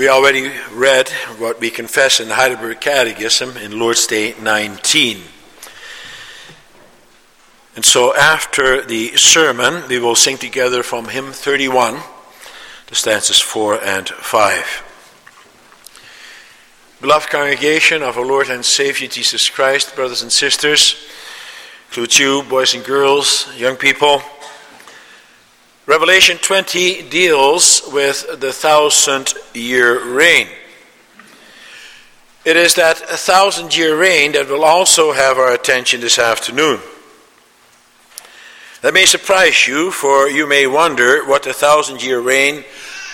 We already read what we confess in the Heidelberg Catechism in Lord's Day 19. And so after the sermon, we will sing together from hymn 31, the stanzas 4 and 5. Beloved congregation of our Lord and Savior Jesus Christ, brothers and sisters, include you, boys and girls, young people. Revelation 20 deals with the 1,000-year reign. It is that 1,000-year reign that will also have our attention this afternoon. That may surprise you, for you may wonder what the 1,000-year reign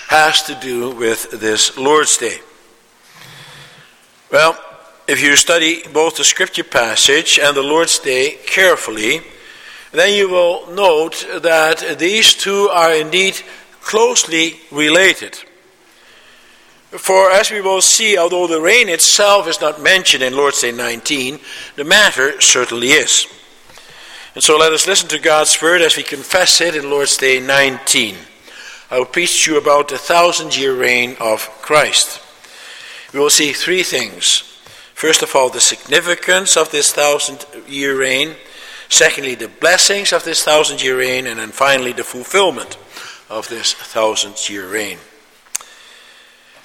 has to do with this Lord's Day. Well, if you study both the scripture passage and the Lord's Day carefully, then you will note that these two are indeed closely related. For as we will see, although the reign itself is not mentioned in Lord's Day 19, the matter certainly is. And so let us listen to God's word as we confess it in Lord's Day 19. I will preach to you about the 1,000-year reign of Christ. We will see three things. First of all, the significance of this 1,000-year reign. Secondly, the blessings of this 1,000-year reign, and then finally, the fulfillment of this 1,000-year reign.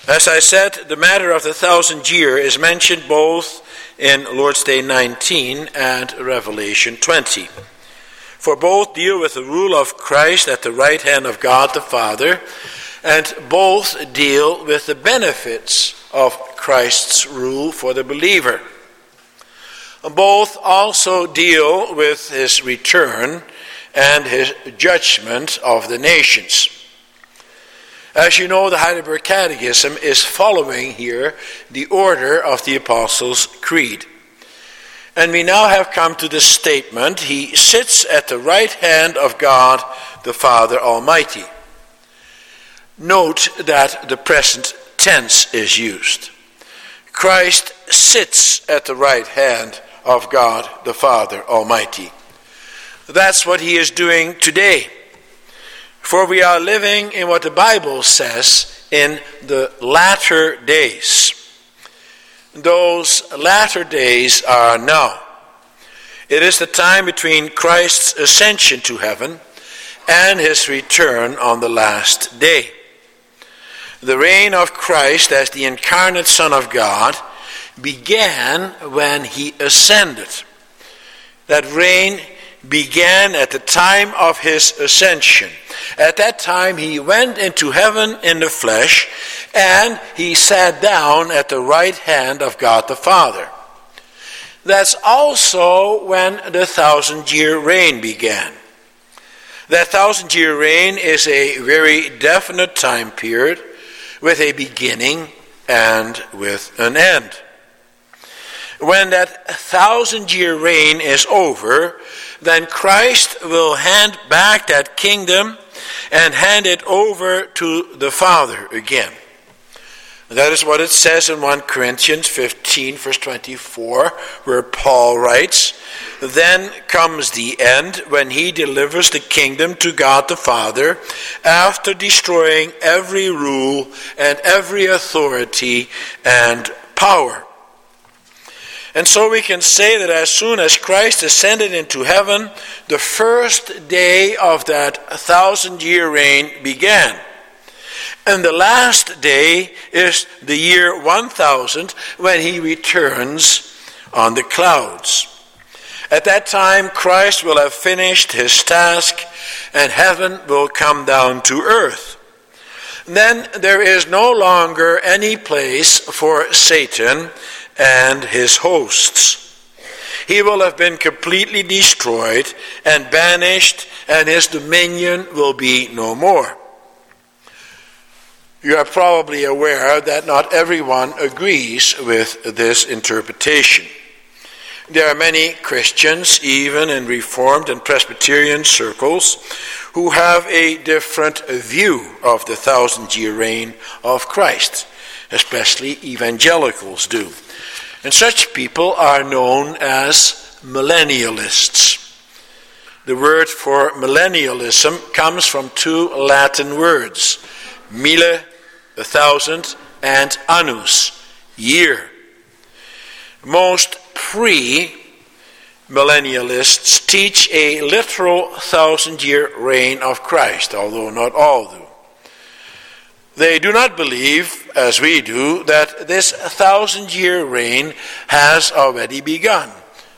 As I said, the matter of the 1,000-year is mentioned both in Lord's Day 19 and Revelation 20. For both deal with the rule of Christ at the right hand of God the Father, and both deal with the benefits of Christ's rule for the believer. Both also deal with his return and his judgment of the nations. As you know, the Heidelberg Catechism is following here the order of the Apostles' Creed. And we now have come to the statement, he sits at the right hand of God the Father Almighty. Note that the present tense is used. Christ sits at the right hand of God the Father Almighty. That's what he is doing today. For we are living in what the Bible says in the latter days. Those latter days are now. It is the time between Christ's ascension to heaven and his return on the last day. The reign of Christ as the incarnate Son of God began when he ascended. That reign began at the time of his ascension. At that time he went into heaven in the flesh, and he sat down at the right hand of God the Father. That's also when the 1,000-year reign began. That 1,000-year reign is a very definite time period with a beginning and with an end. When that 1,000-year reign is over, then Christ will hand back that kingdom and hand it over to the Father again. That is what it says in 1 Corinthians 15, verse 24, where Paul writes, "Then comes the end when he delivers the kingdom to God the Father, after destroying every rule and every authority and power." And so we can say that as soon as Christ ascended into heaven, the first day of that 1,000-year reign began. And the last day is the year 1000 when he returns on the clouds. At that time, Christ will have finished his task and heaven will come down to earth. Then there is no longer any place for Satan and his hosts. He will have been completely destroyed and banished, and his dominion will be no more. You are probably aware that not everyone agrees with this interpretation. There are many Christians, even in Reformed and Presbyterian circles, who have a different view of the 1,000-year reign of Christ, especially evangelicals do. And such people are known as millennialists. The word for millennialism comes from two Latin words, mille, 1,000, and annus, year. Most pre-millennialists teach a literal 1,000-year reign of Christ, although not all do. They do not believe, as we do, that this 1,000-year reign has already begun,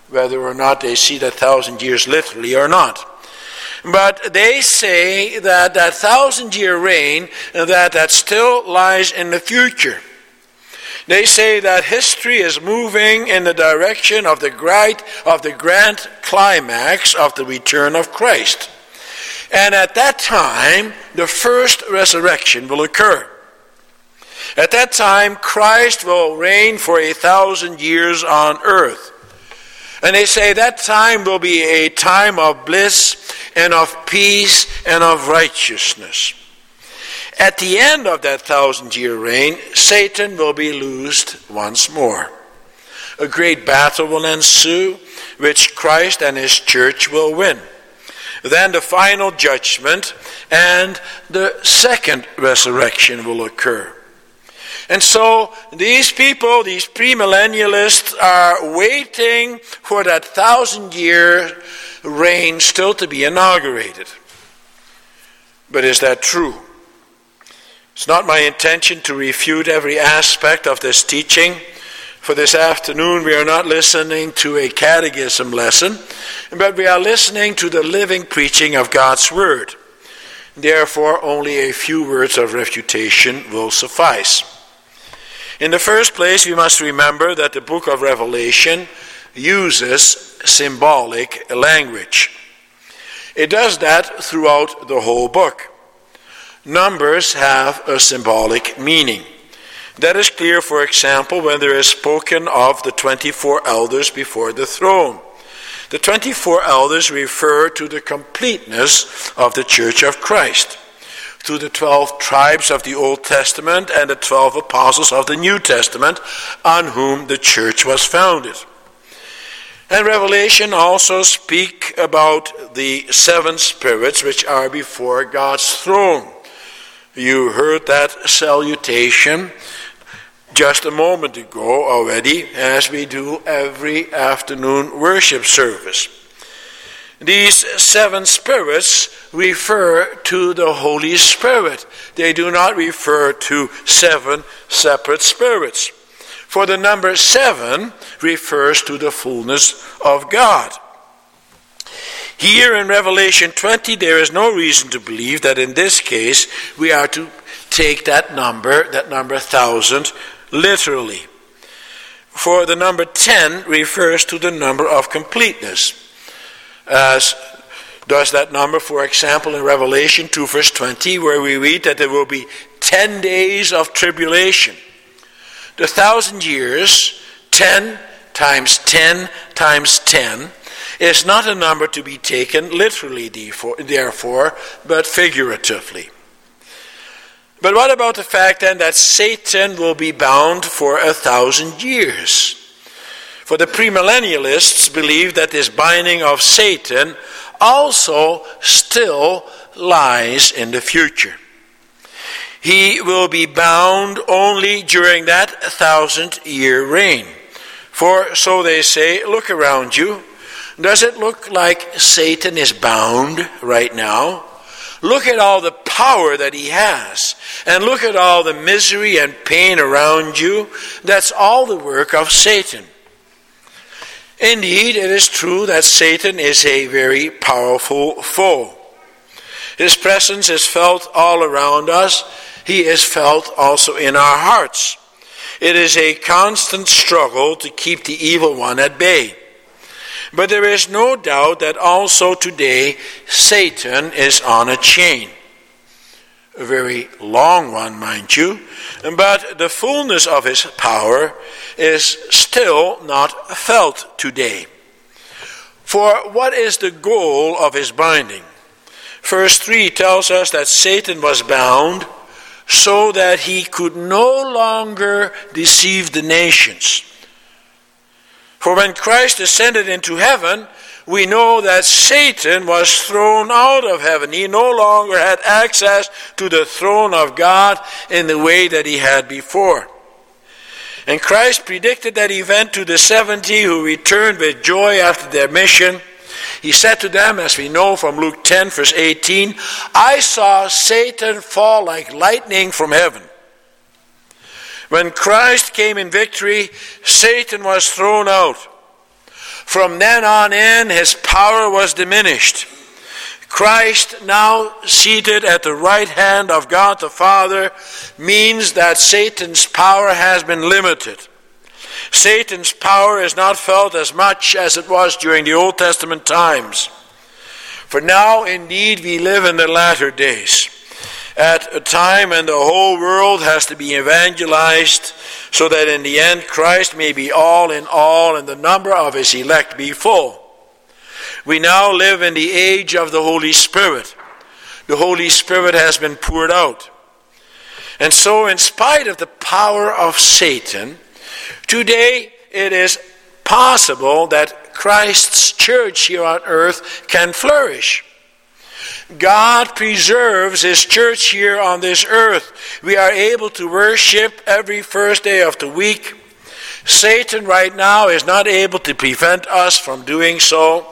whether or not they see that 1,000 years literally or not. But they say that 1,000-year reign, that still lies in the future. They say that history is moving in the direction of the grand climax of the return of Christ. And at that time, the first resurrection will occur. At that time, Christ will reign for 1,000 years on earth. And they say that time will be a time of bliss and of peace and of righteousness. At the end of that 1,000-year reign, Satan will be loosed once more. A great battle will ensue, which Christ and his church will win. Then the final judgment and the second resurrection will occur. And so these people, these premillennialists, are waiting for that 1,000-year reign still to be inaugurated. But is that true? It's not my intention to refute every aspect of this teaching. For this afternoon, we are not listening to a catechism lesson, but we are listening to the living preaching of God's Word. Therefore, only a few words of refutation will suffice. In the first place, we must remember that the book of Revelation uses symbolic language. It does that throughout the whole book. Numbers have a symbolic meaning. That is clear, for example, when there is spoken of the 24 elders before the throne. The 24 elders refer to the completeness of the Church of Christ, to the 12 tribes of the Old Testament and the 12 apostles of the New Testament on whom the Church was founded. And Revelation also speaks about the seven spirits which are before God's throne. You heard that salutation just a moment ago already, as we do every afternoon worship service. These seven spirits refer to the Holy Spirit. They do not refer to seven separate spirits. For the number seven refers to the fullness of God. Here in Revelation 20, there is no reason to believe that in this case we are to take that number 1,000, literally. For the number 10 refers to the number of completeness, as does that number, for example, in Revelation 2, verse 20, where we read that there will be 10 days of tribulation. The 1,000 years, 10 times 10 times 10, is not a number to be taken literally, therefore, but figuratively. But what about the fact then that Satan will be bound for 1,000 years? For the premillennialists believe that this binding of Satan also still lies in the future. He will be bound only during that 1,000-year reign. For, so they say, look around you. Does it look like Satan is bound right now? Look at all the power that he has, and look at all the misery and pain around you. That's all the work of Satan. Indeed, it is true that Satan is a very powerful foe. His presence is felt all around us. He is felt also in our hearts. It is a constant struggle to keep the evil one at bay. But there is no doubt that also today Satan is on a chain. A very long one, mind you. But the fullness of his power is still not felt today. For what is the goal of his binding? Verse 3 tells us that Satan was bound so that he could no longer deceive the nations. For when Christ ascended into heaven, we know that Satan was thrown out of heaven. He no longer had access to the throne of God in the way that he had before. And Christ predicted that event to the 70 who returned with joy after their mission. He said to them, as we know from Luke 10, verse 18, "I saw Satan fall like lightning from heaven." When Christ came in victory, Satan was thrown out. From then on in, his power was diminished. Christ, now seated at the right hand of God the Father, means that Satan's power has been limited. Satan's power is not felt as much as it was during the Old Testament times. For now, indeed, we live in the latter days, at a time when the whole world has to be evangelized, so that in the end Christ may be all in all and the number of his elect be full. We now live in the age of the Holy Spirit. The Holy Spirit has been poured out. And so, in spite of the power of Satan, today it is possible that Christ's church here on earth can flourish. God preserves his church here on this earth. We are able to worship every first day of the week. Satan right now is not able to prevent us from doing so.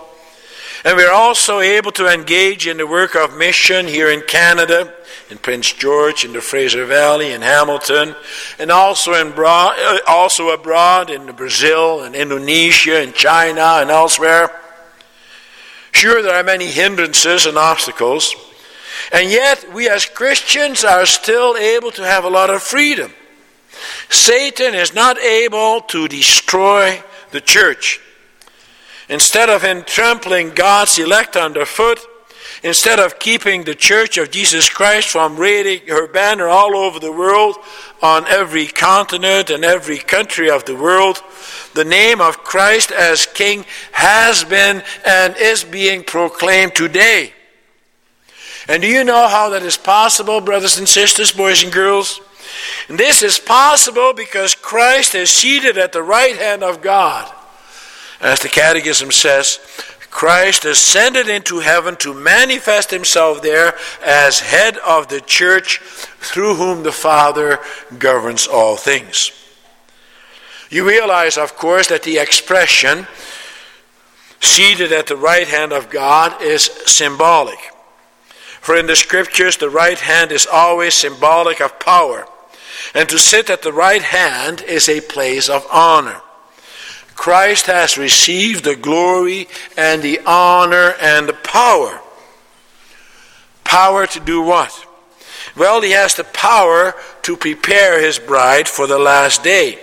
And we are also able to engage in the work of mission here in Canada, in Prince George, in the Fraser Valley, in Hamilton, and also abroad in Brazil, in Indonesia, in China, and elsewhere. Sure, there are many hindrances and obstacles, and yet we as Christians are still able to have a lot of freedom. Satan is not able to destroy the church. Instead of him trampling God's elect underfoot, instead of keeping the Church of Jesus Christ from raising her banner all over the world, on every continent and every country of the world, the name of Christ as King has been and is being proclaimed today. And do you know how that is possible, brothers and sisters, boys and girls? And this is possible because Christ is seated at the right hand of God. As the Catechism says, Christ ascended into heaven to manifest himself there as head of the church, through whom the Father governs all things. You realize, of course, that the expression seated at the right hand of God is symbolic. For in the scriptures, the right hand is always symbolic of power. And to sit at the right hand is a place of honor. Christ has received the glory and the honor and the power. Power to do what? Well, he has the power to prepare his bride for the last day,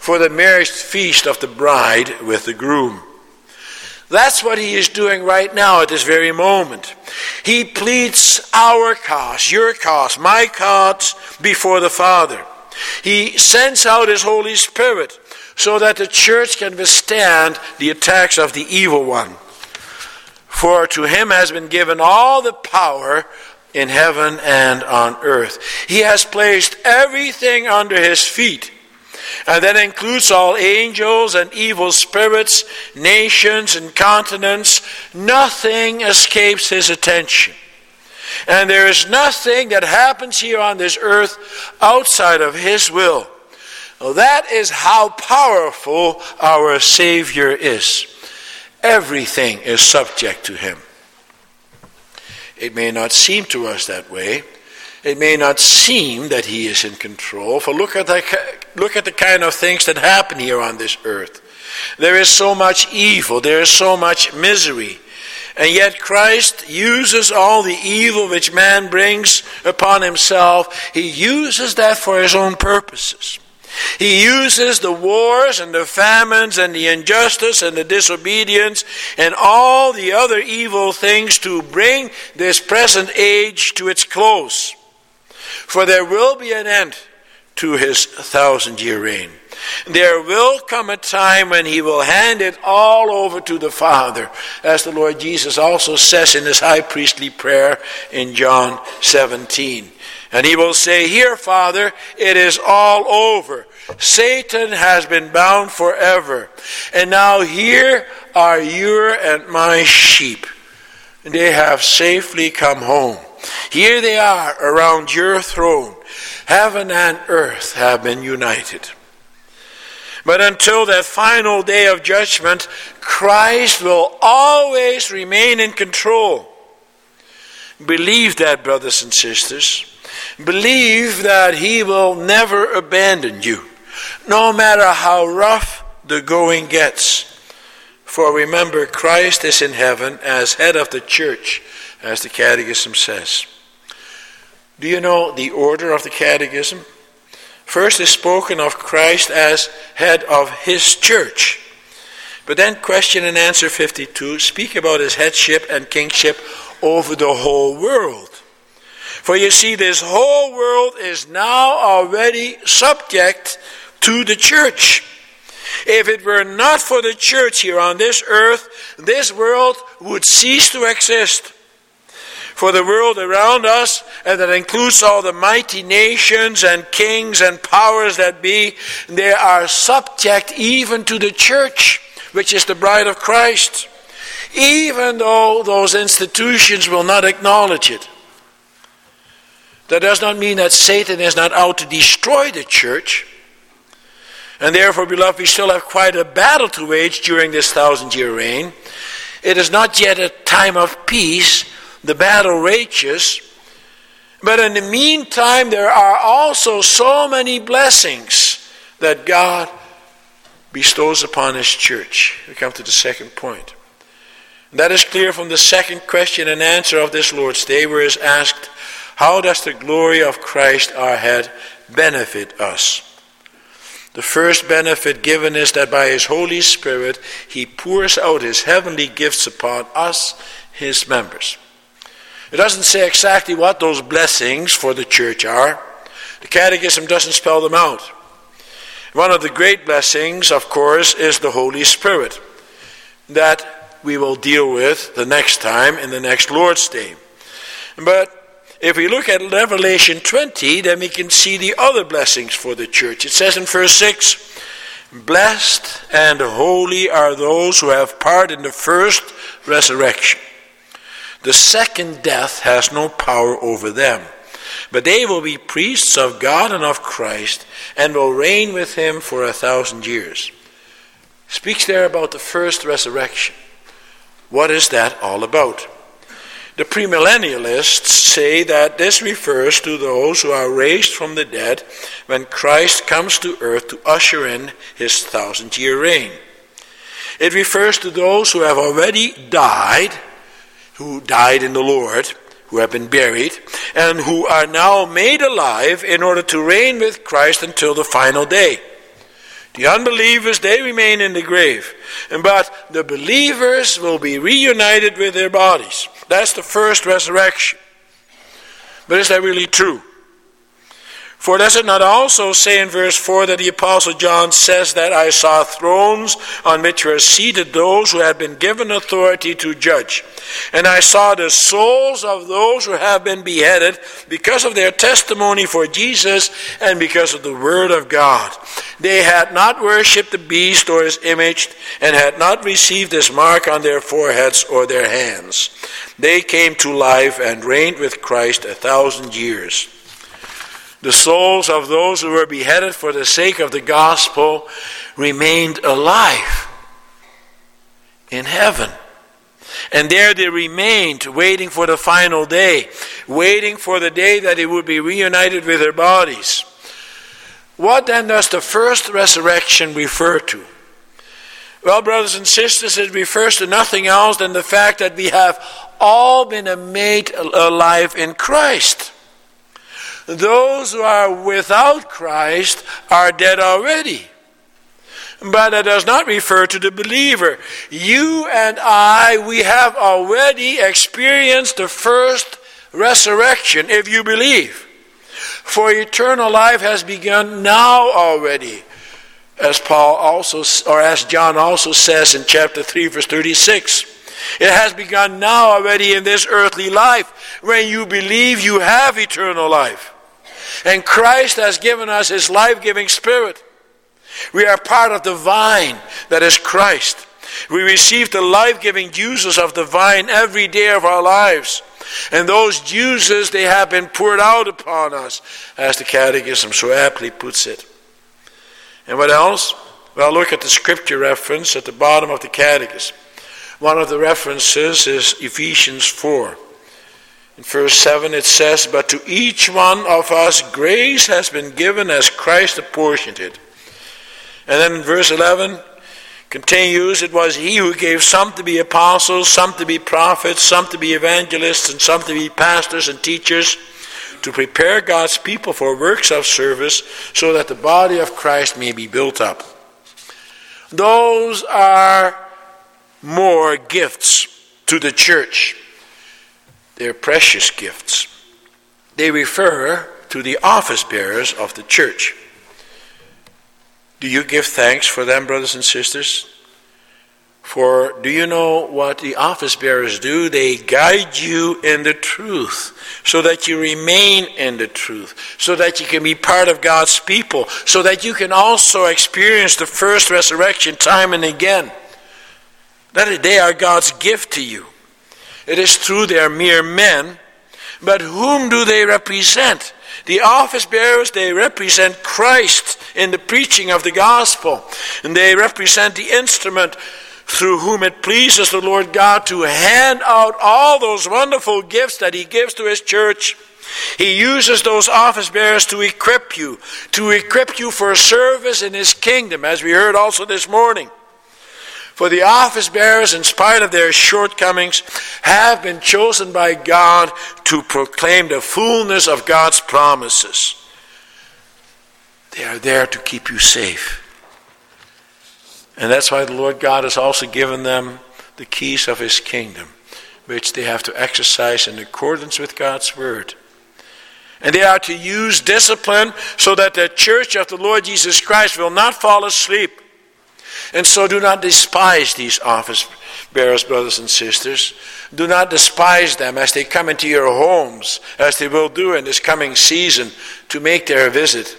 for the marriage feast of the bride with the groom. That's what he is doing right now at this very moment. He pleads our cause, your cause, my cause before the Father. He sends out his Holy Spirit so that the church can withstand the attacks of the evil one. For to him has been given all the power in heaven and on earth. He has placed everything under his feet. And that includes all angels and evil spirits, nations and continents. Nothing escapes his attention. And there is nothing that happens here on this earth outside of his will. That is how powerful our Savior is. Everything is subject to him. It may not seem to us that way. It may not seem that he is in control. For look at the kind of things that happen here on this earth. There is so much evil. There is so much misery. And yet Christ uses all the evil which man brings upon himself. He uses that for his own purposes. He uses the wars and the famines and the injustice and the disobedience and all the other evil things to bring this present age to its close. For there will be an end to his 1,000-year reign. There will come a time when he will hand it all over to the Father, as the Lord Jesus also says in his high priestly prayer in John 17. And he will say, "Here, Father, it is all over. Satan has been bound forever. And now here are your and my sheep. And they have safely come home. Here they are around your throne. Heaven and earth have been united." But until that final day of judgment, Christ will always remain in control. Believe that, brothers and sisters. Believe that he will never abandon you, no matter how rough the going gets. For remember, Christ is in heaven as head of the church, as the Catechism says. Do you know the order of the Catechism? First is spoken of Christ as head of his church. But then question and answer 52 speak about his headship and kingship over the whole world. For you see, this whole world is now already subject to the church. If it were not for the church here on this earth, this world would cease to exist. For the world around us, and that includes all the mighty nations and kings and powers that be, they are subject even to the church, which is the bride of Christ, even though those institutions will not acknowledge it. That does not mean that Satan is not out to destroy the church. And therefore, beloved, we still have quite a battle to wage during this 1,000-year reign. It is not yet a time of peace. The battle rages. But in the meantime, there are also so many blessings that God bestows upon his church. We come to the second point. And that is clear from the second question and answer of this Lord's Day, where is asked, how does the glory of Christ our head benefit us? The first benefit given is that by his Holy Spirit, he pours out his heavenly gifts upon us, his members. It doesn't say exactly what those blessings for the church are. The Catechism doesn't spell them out. One of the great blessings, of course, is the Holy Spirit, that we will deal with the next time in the next Lord's Day. But if we look at Revelation 20, then we can see the other blessings for the church. It says in verse 6, "Blessed and holy are those who have part in the first resurrection. The second death has no power over them, but they will be priests of God and of Christ, and will reign with him for 1,000 years. Speaks there about the first resurrection. What is that all about? The premillennialists say that this refers to those who are raised from the dead when Christ comes to earth to usher in his 1,000-year reign. It refers to those who have already died, who died in the Lord, who have been buried, and who are now made alive in order to reign with Christ until the final day. The unbelievers, they remain in the grave, but the believers will be reunited with their bodies. That's the first resurrection. But is that really true? For does it not also say in verse 4 that the Apostle John says that I saw thrones on which were seated those who had been given authority to judge. And I saw the souls of those who have been beheaded because of their testimony for Jesus and because of the word of God. They had not worshipped the beast or his image and had not received his mark on their foreheads or their hands. They came to life and reigned with Christ 1,000 years. The souls of those who were beheaded for the sake of the gospel remained alive in heaven. And there they remained, waiting for the final day, waiting for the day that they would be reunited with their bodies. What then does the first resurrection refer to? Well, brothers and sisters, it refers to nothing else than the fact that we have all been made alive in Christ. Those who are without Christ are dead already. But that does not refer to the believer. You and I, we have already experienced the first resurrection, if you believe. For eternal life has begun now already, as John also says in chapter 3, verse 36. It has begun now already in this earthly life. When you believe, you have eternal life. And Christ has given us his life-giving spirit. We are part of the vine that is Christ. We receive the life-giving juices of the vine every day of our lives. And those juices, they have been poured out upon us, as the Catechism so aptly puts it. And what else? Well, look at the scripture reference at the bottom of the Catechism. One of the references is Ephesians 4. In verse 7 it says, "But to each one of us grace has been given as Christ apportioned it." And then in verse 11 continues, "It was he who gave some to be apostles, some to be prophets, some to be evangelists, and some to be pastors and teachers, to prepare God's people for works of service, so that the body of Christ may be built up." Those are more gifts to the church. They're precious gifts. They refer to the office bearers of the church. Do you give thanks for them, brothers and sisters? For do you know what the office bearers do? They guide you in the truth, so that you remain in the truth, so that you can be part of God's people, so that you can also experience the first resurrection time and again. That they are God's gift to you. It is true they are mere men, but whom do they represent? The office bearers, they represent Christ in the preaching of the gospel, and they represent the instrument through whom it pleases the Lord God to hand out all those wonderful gifts that he gives to his church. He uses those office bearers to equip you for service in his kingdom, as we heard also this morning. For the office bearers, in spite of their shortcomings, have been chosen by God to proclaim the fullness of God's promises. They are there to keep you safe. And that's why the Lord God has also given them the keys of his kingdom, which they have to exercise in accordance with God's word. And they are to use discipline so that the church of the Lord Jesus Christ will not fall asleep. And so do not despise these office bearers, brothers and sisters. Do not despise them as they come into your homes, as they will do in this coming season to make their visit.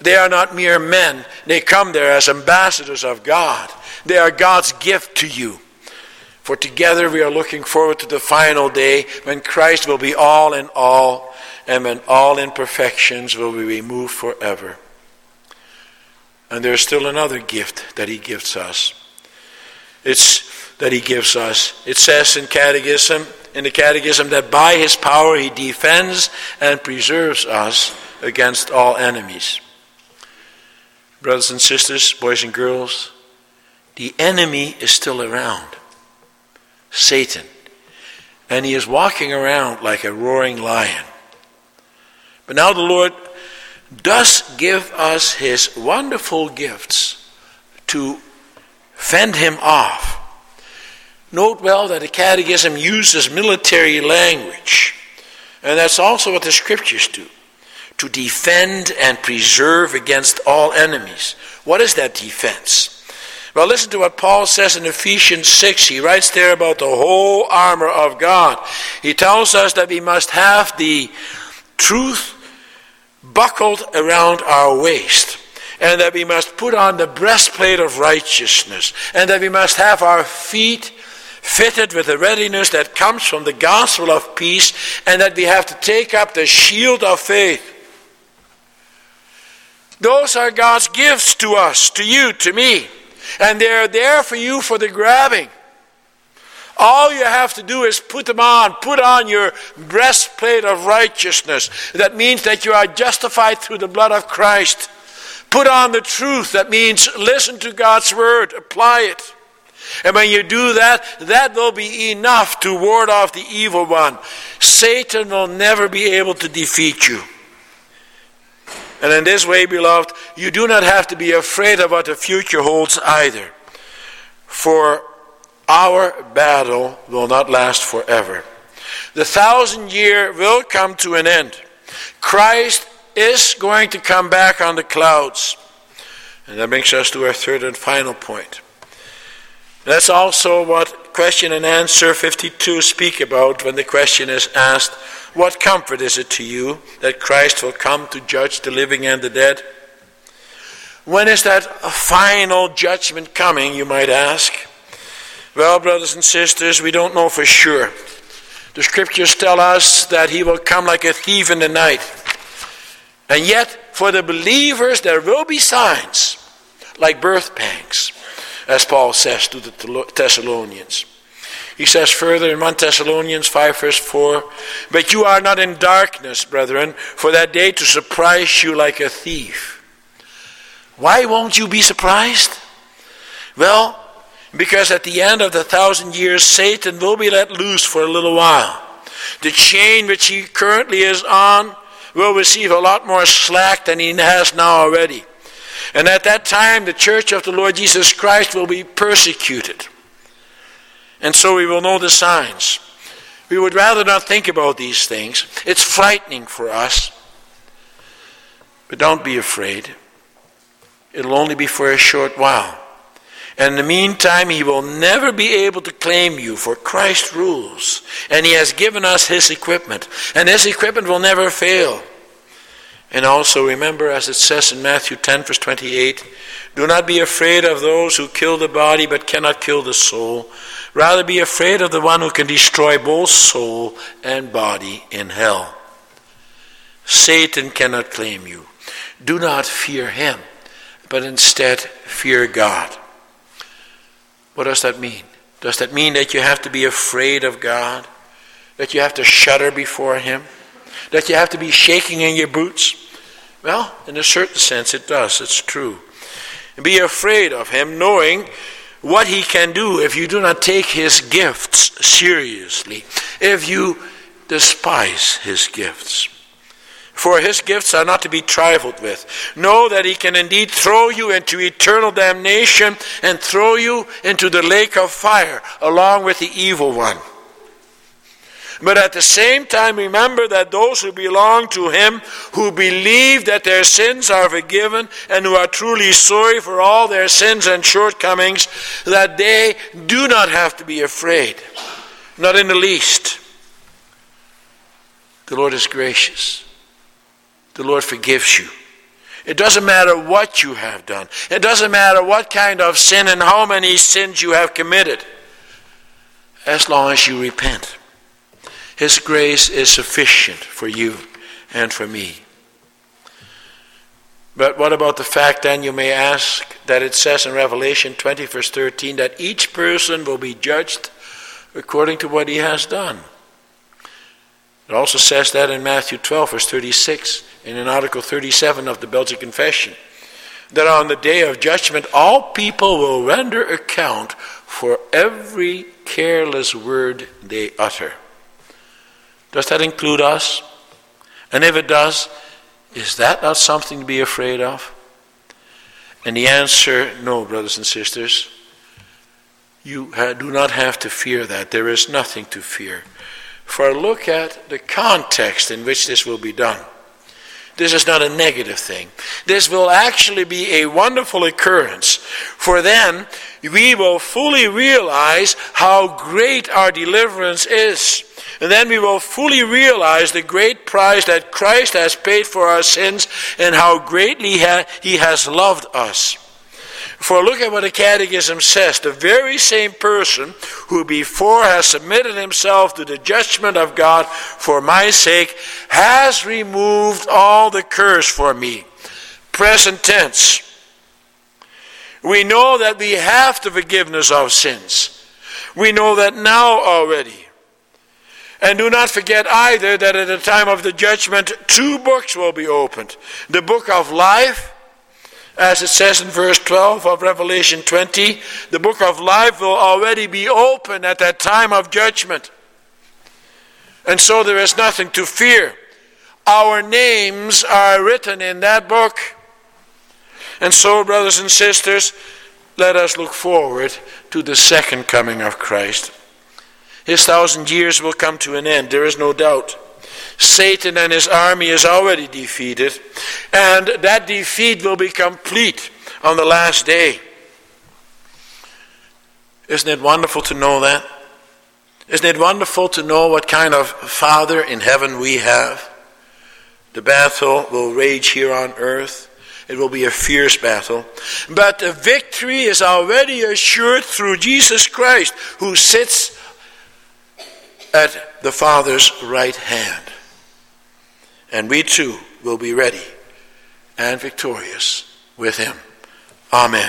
They are not mere men. They come there as ambassadors of God. They are God's gift to you. For together we are looking forward to the final day when Christ will be all in all, and when all imperfections will be removed forever. And there's still another gift that he gives us. It says in the Catechism, that by his power he defends and preserves us against all enemies. Brothers and sisters, boys and girls, the enemy is still around. Satan. And he is walking around like a roaring lion. But now the Lord does give us his wonderful gifts to fend him off. Note well that the Catechism uses military language, and that's also what the scriptures do, to defend and preserve against all enemies. What is that defense? Well, listen to what Paul says in Ephesians 6. He writes there about the whole armor of God. He tells us that we must have the truth buckled around our waist, and that we must put on the breastplate of righteousness, and that we must have our feet fitted with the readiness that comes from the gospel of peace, and that we have to take up the shield of faith. Those are God's gifts to us, to you, to me, and they are there for you for the grabbing. All you have to do is put them on. Put on your breastplate of righteousness. That means that you are justified through the blood of Christ. Put on the truth. That means listen to God's word. Apply it. And when you do that, that will be enough to ward off the evil one. Satan will never be able to defeat you. And in this way, beloved, you do not have to be afraid of what the future holds either. For our battle will not last forever. The 1,000 year will come to an end. Christ is going to come back on the clouds. And that brings us to our third and final point. That's also what question and answer 52 speak about when the question is asked, What comfort is it to you that Christ will come to judge the living and the dead? When is that final judgment coming, you might ask? Well, brothers and sisters, we don't know for sure. The scriptures tell us that he will come like a thief in the night. And yet, for the believers, there will be signs, like birth pangs, as Paul says to the Thessalonians. He says further in 1 Thessalonians 5 verse 4, "But you are not in darkness, brethren, for that day to surprise you like a thief." Why won't you be surprised? Well, because at the end of the 1,000 years, Satan will be let loose for a little while. The chain which he currently is on will receive a lot more slack than he has now already. And at that time, the church of the Lord Jesus Christ will be persecuted. And so we will know the signs. We would rather not think about these things. It's frightening for us. But don't be afraid. It'll only be for a short while. And in the meantime, he will never be able to claim you, for Christ rules. And he has given us his equipment. And his equipment will never fail. And also remember, as it says in Matthew 10 verse 28, "Do not be afraid of those who kill the body but cannot kill the soul. Rather be afraid of the one who can destroy both soul and body in hell." Satan cannot claim you. Do not fear him, but instead fear God. What does that mean? Does that mean that you have to be afraid of God? That you have to shudder before him? That you have to be shaking in your boots? Well, in a certain sense it does, it's true. Be afraid of him, knowing what he can do if you do not take his gifts seriously, if you despise his gifts. For his gifts are not to be trifled with. Know that he can indeed throw you into eternal damnation and throw you into the lake of fire along with the evil one. But at the same time, remember that those who belong to him, who believe that their sins are forgiven and who are truly sorry for all their sins and shortcomings, that they do not have to be afraid, not in the least. The Lord is gracious. The Lord forgives you. It doesn't matter what you have done. It doesn't matter what kind of sin and how many sins you have committed, as long as you repent. His grace is sufficient for you and for me. But what about the fact then, you may ask, that it says in Revelation 20 verse 13 that each person will be judged according to what he has done. It also says that in Matthew 12 verse 36 and in Article 37 of the Belgian Confession, that on the day of judgment all people will render account for every careless word they utter. Does that include us? And if it does, is that not something to be afraid of? And the answer, no, brothers and sisters. You do not have to fear that. There is nothing to fear. For look at the context in which this will be done. This is not a negative thing. This will actually be a wonderful occurrence. For then, we will fully realize how great our deliverance is. And then we will fully realize the great price that Christ has paid for our sins and how greatly he has loved us. For look at what the Catechism says. The very same person who before has submitted himself to the judgment of God for my sake has removed all the curse for me. Present tense. We know that we have the forgiveness of sins. We know that now already. And do not forget either that at the time of the judgment, two books will be opened. The book of life, as it says in verse 12 of Revelation 20, the book of life will already be open at that time of judgment. And so there is nothing to fear. Our names are written in that book. And so, brothers and sisters, let us look forward to the second coming of Christ. His 1,000 years will come to an end, there is no doubt. Satan and his army is already defeated, and that defeat will be complete on the last day. Isn't it wonderful to know that? Isn't it wonderful to know what kind of Father in heaven we have? The battle will rage here on earth. It will be a fierce battle. But the victory is already assured through Jesus Christ, who sits at the Father's right hand. And we too will be ready and victorious with him. Amen.